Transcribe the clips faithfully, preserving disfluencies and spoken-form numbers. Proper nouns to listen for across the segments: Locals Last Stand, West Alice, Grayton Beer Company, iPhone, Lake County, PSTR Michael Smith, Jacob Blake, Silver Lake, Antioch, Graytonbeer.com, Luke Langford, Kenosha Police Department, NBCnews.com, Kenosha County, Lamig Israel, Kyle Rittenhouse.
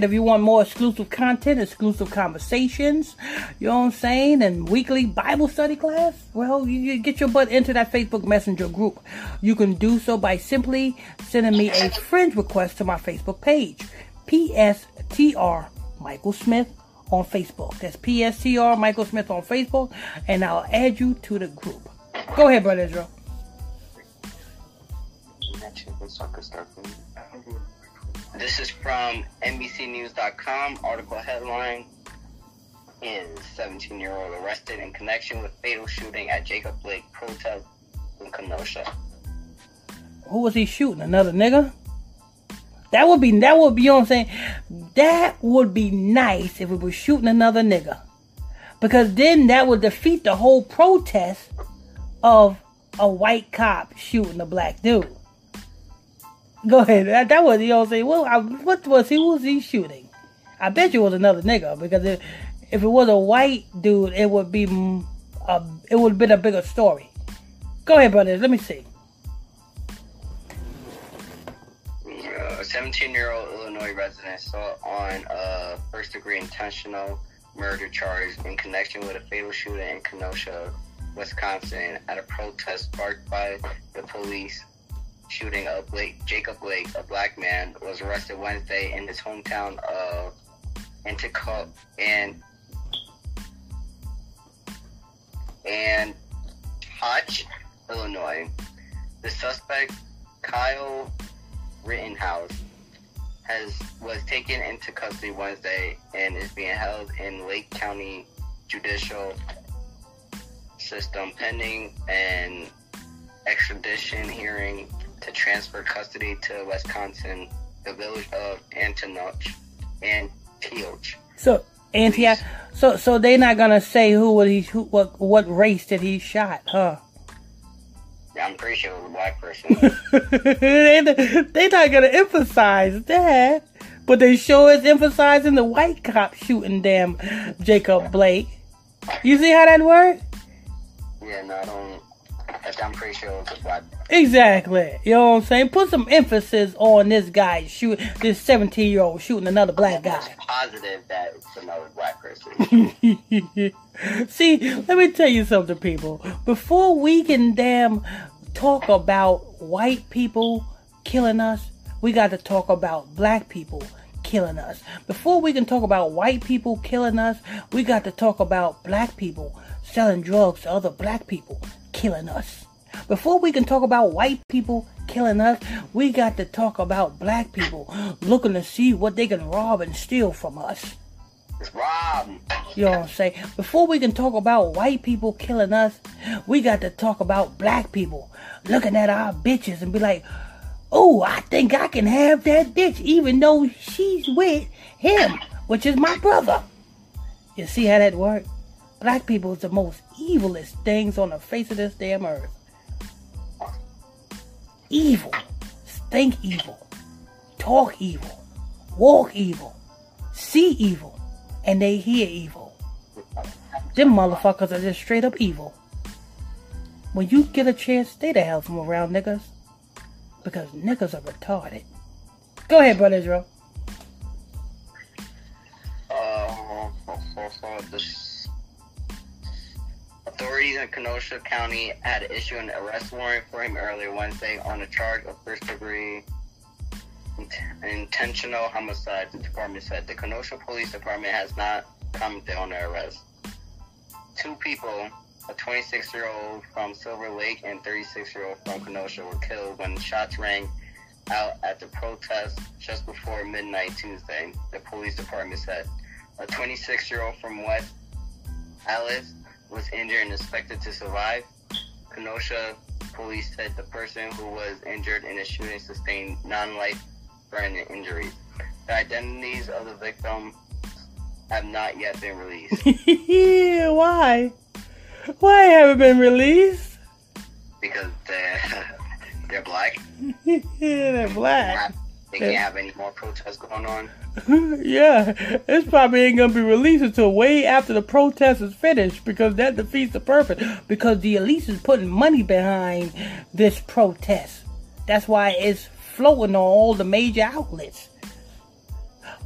If you want more exclusive content, exclusive conversations, you know what I'm saying, and weekly Bible study class, well, you, you get your butt into that Facebook Messenger group. You can do so by simply sending me a friend request to my Facebook page, P S T R Michael Smith on Facebook. That's P S T R Michael Smith on Facebook, and I'll add you to the group. Go ahead, Brother Israel. This is from N B C news dot com. Article headline is seventeen-year-old arrested in connection with fatal shooting at Jacob Blake protest in Kenosha. Who was he shooting? Another nigga? That would be, that would be, you know what I'm saying? That would be nice if we were shooting another nigga. Because then that would defeat the whole protest of a white cop shooting a black dude. Go ahead. That, that was, you know what I'm saying? Well, I, what was he, who was he shooting? I bet you it was another nigga, because if, if it was a white dude, it would be a, it would have been a bigger story. Go ahead, brothers. Let me see. A seventeen-year-old Illinois resident sought on a first-degree intentional murder charge in connection with a fatal shooting in Kenosha, Wisconsin, at a protest sparked by the police. Shooting of Blake, Jacob Blake, a black man, was arrested Wednesday in his hometown of Antioch and and Hodge, Illinois. The suspect, Kyle Rittenhouse, has was taken into custody Wednesday and is being held in Lake County judicial system pending an extradition hearing to transfer custody to Wisconsin, the village of Antioch, Antioch. So Antioch. So so they're not gonna say who was he, who, what what race did he shot, huh? Yeah, I'm pretty sure it was a black person. they they're not gonna emphasize that, but they sure is emphasizing the white cop shooting damn Jacob Blake. You see how that worked? Yeah, no, I don't. I'm pretty sure it was a black. Exactly. You know what I'm saying? Put some emphasis on this guy shoot this seventeen-year-old shooting another black guy. I'm positive that it's another black person. See, let me tell you something, people. Before we can damn talk about white people killing us, we got to talk about black people killing us. Before we can talk about white people killing us, we got to talk about black people selling drugs to other black people. Killing us. Before we can talk about white people killing us, we got to talk about black people looking to see what they can rob and steal from us. Rob. You know what I'm saying? Before we can talk about white people killing us, we got to talk about black people looking at our bitches and be like, oh, I think I can have that bitch even though she's with him, which is my brother. You see how that works? Black people is the most evilest things on the face of this damn earth. Evil. Think evil. Talk evil. Walk evil. See evil. And they hear evil. Them motherfuckers are just straight up evil. When you get a chance, stay the hell from around niggas. Because niggas are retarded. Go ahead, Brother Israel. Uh, this Authorities in Kenosha County had issued an arrest warrant for him earlier Wednesday on a charge of first-degree intentional homicide, the department said. The Kenosha Police Department has not commented on the arrest. Two people, a twenty-six-year-old from Silver Lake and thirty-six-year-old from Kenosha, were killed when shots rang out at the protest just before midnight Tuesday, the police department said. A twenty-six-year-old from West Alice was injured and expected to survive. Kenosha police said the person who was injured in the shooting sustained non-life-threatening injuries. The identities of the victims have not yet been released. Why? Why haven't been released? Because they're, they're black. Yeah, they're black. They can't have any more protests going on. Yeah, this probably ain't going to be released until way after the protest is finished, because that defeats the purpose. Because the elites is putting money behind this protest. That's why it's floating on all the major outlets.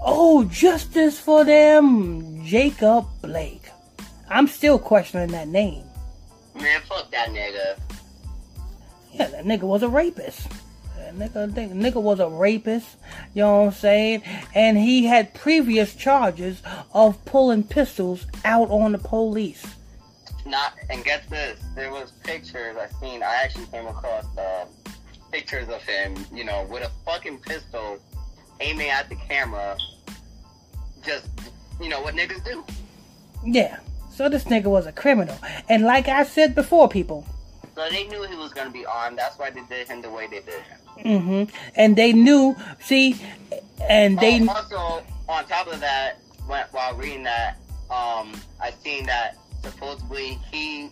Oh, justice for them, Jacob Blake. I'm still questioning that name. Man, fuck that nigga. Yeah, that nigga was a rapist. Nigga, nigga was a rapist, you know what I'm saying? And he had previous charges of pulling pistols out on the police. Not, and get this, there was pictures I seen, I actually came across uh, pictures of him, you know, with a fucking pistol aiming at the camera. Just, you know, what niggas do. Yeah, so this nigga was a criminal. And like I said before, people. So they knew he was going to be armed. That's why they did him the way they did him. Mm-hmm. And they knew, see, and they... Um, also, on top of that, when, while reading that, um, I seen that supposedly he,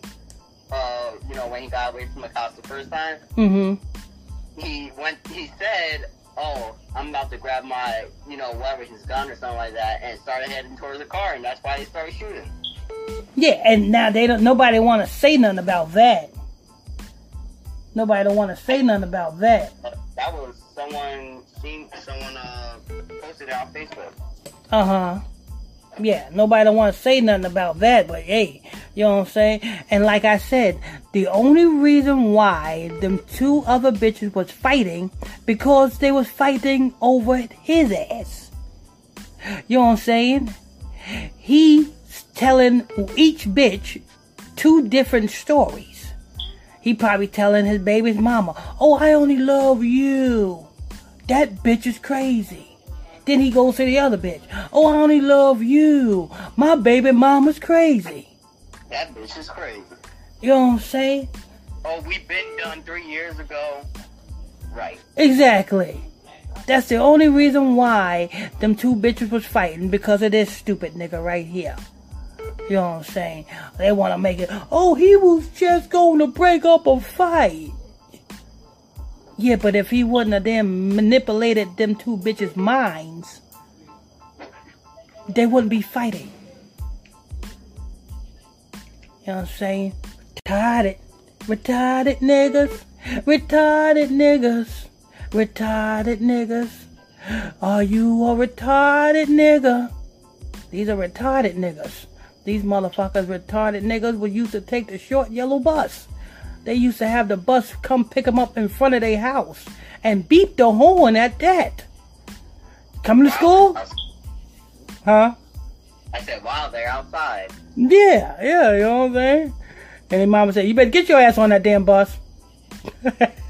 uh, you know, when he got away from the cops the first time, mm-hmm. he went, he said, oh, I'm about to grab my, you know, whatever, his gun or something like that, and started heading towards the car, and that's why they started shooting. Yeah, and now they don't, nobody want to say nothing about that. Nobody don't want to say nothing about that. That was someone seen, someone uh, posted it on Facebook. Uh-huh. Yeah, nobody don't want to say nothing about that, but hey, you know what I'm saying? And like I said, the only reason why them two other bitches was fighting, because they was fighting over his ass. You know what I'm saying? He's telling each bitch two different stories. He probably telling his baby's mama, oh, I only love you. That bitch is crazy. Then he goes to the other bitch. Oh, I only love you. My baby mama's crazy. That bitch is crazy. You know what I'm saying? Oh, we been done three years ago. Right. Exactly. That's the only reason why them two bitches was fighting, because of this stupid nigga right here. You know what I'm saying? They want to make it, oh, he was just going to break up a fight. Yeah, but if he wouldn't have then manipulated them two bitches' minds, they wouldn't be fighting. You know what I'm saying? Retarded. Retarded niggas. Retarded niggas. Retarded niggas. Are you a retarded nigga? These are retarded niggas. These motherfuckers, retarded niggas, would used to take the short yellow bus. They used to have the bus come pick them up in front of their house and beep the horn at that. Coming to school? Huh? I said, wow, they're outside. Yeah, yeah, you know what I'm saying? And their mama said, you better get your ass on that damn bus.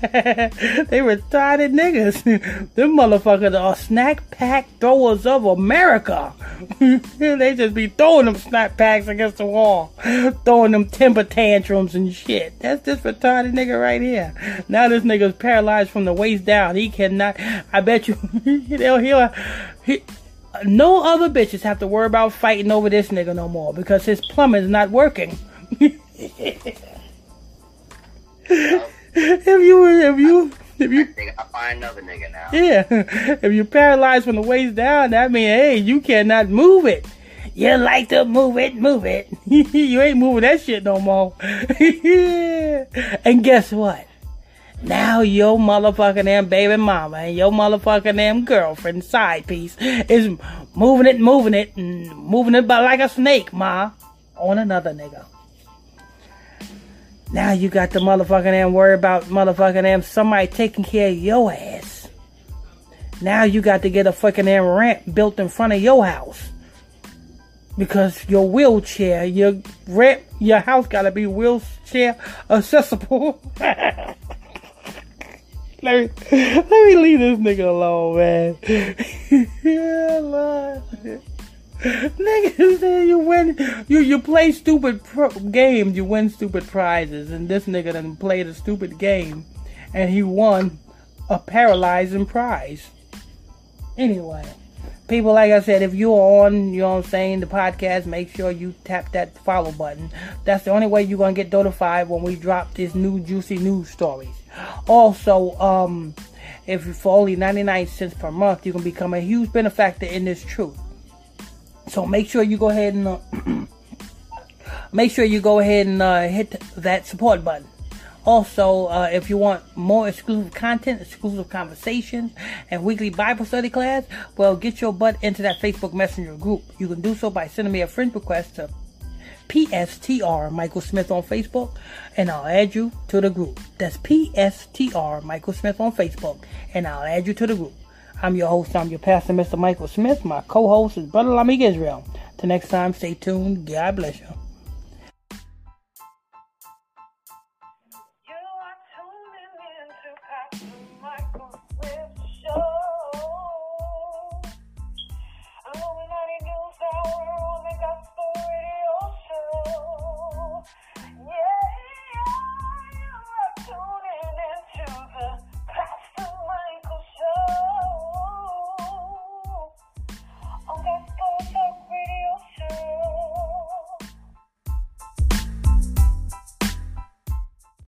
They retarded niggas. Them motherfuckers are snack pack throwers of America. They just be throwing them snack packs against the wall, throwing them temper tantrums and shit. That's this retarded nigga right here. Now this nigga's paralyzed from the waist down. He cannot. I bet you he'll he'll. He, no other bitches have to worry about fighting over this nigga no more, because his plumbing's not working. If you, if you, if you, I find another nigga now. Yeah, if you paralyzed from the waist down, that means, hey, you cannot move it. You like to move it, move it. You ain't moving that shit no more. And guess what? Now your motherfucking damn baby mama and your motherfucking damn girlfriend side piece is moving it, moving it, and moving it by like a snake, ma, on another nigga. Now you got the motherfucking damn worry about motherfucking damn somebody taking care of your ass. Now you got to get a fucking damn ramp built in front of your house. Because your wheelchair, your ramp, your house gotta be wheelchair accessible. Let me, let me leave this nigga alone, man. Yeah, Lord. Niggas say you win, you, you play stupid pro- games, you win stupid prizes, and this nigga done played a stupid game, and he won a paralyzing prize. Anyway, people, like I said, if you're on, you know what I'm saying, the podcast, make sure you tap that follow button. That's the only way you're gonna get notified when we drop these new juicy news stories. Also, um, if for only ninety-nine cents per month, you can become a huge benefactor in this truth. So make sure you go ahead and uh, make sure you go ahead and uh, hit that support button. Also, uh, if you want more exclusive content, exclusive conversations, and weekly Bible study class, well, get your butt into that Facebook Messenger group. You can do so by sending me a friend request to P S T R Michael Smith on Facebook, and I'll add you to the group. That's P S T R Michael Smith on Facebook, and I'll add you to the group. I'm your host, I'm your pastor, Mister Michael Smith. My co-host is Brother Lamig Israel. Till next time, stay tuned. God bless you.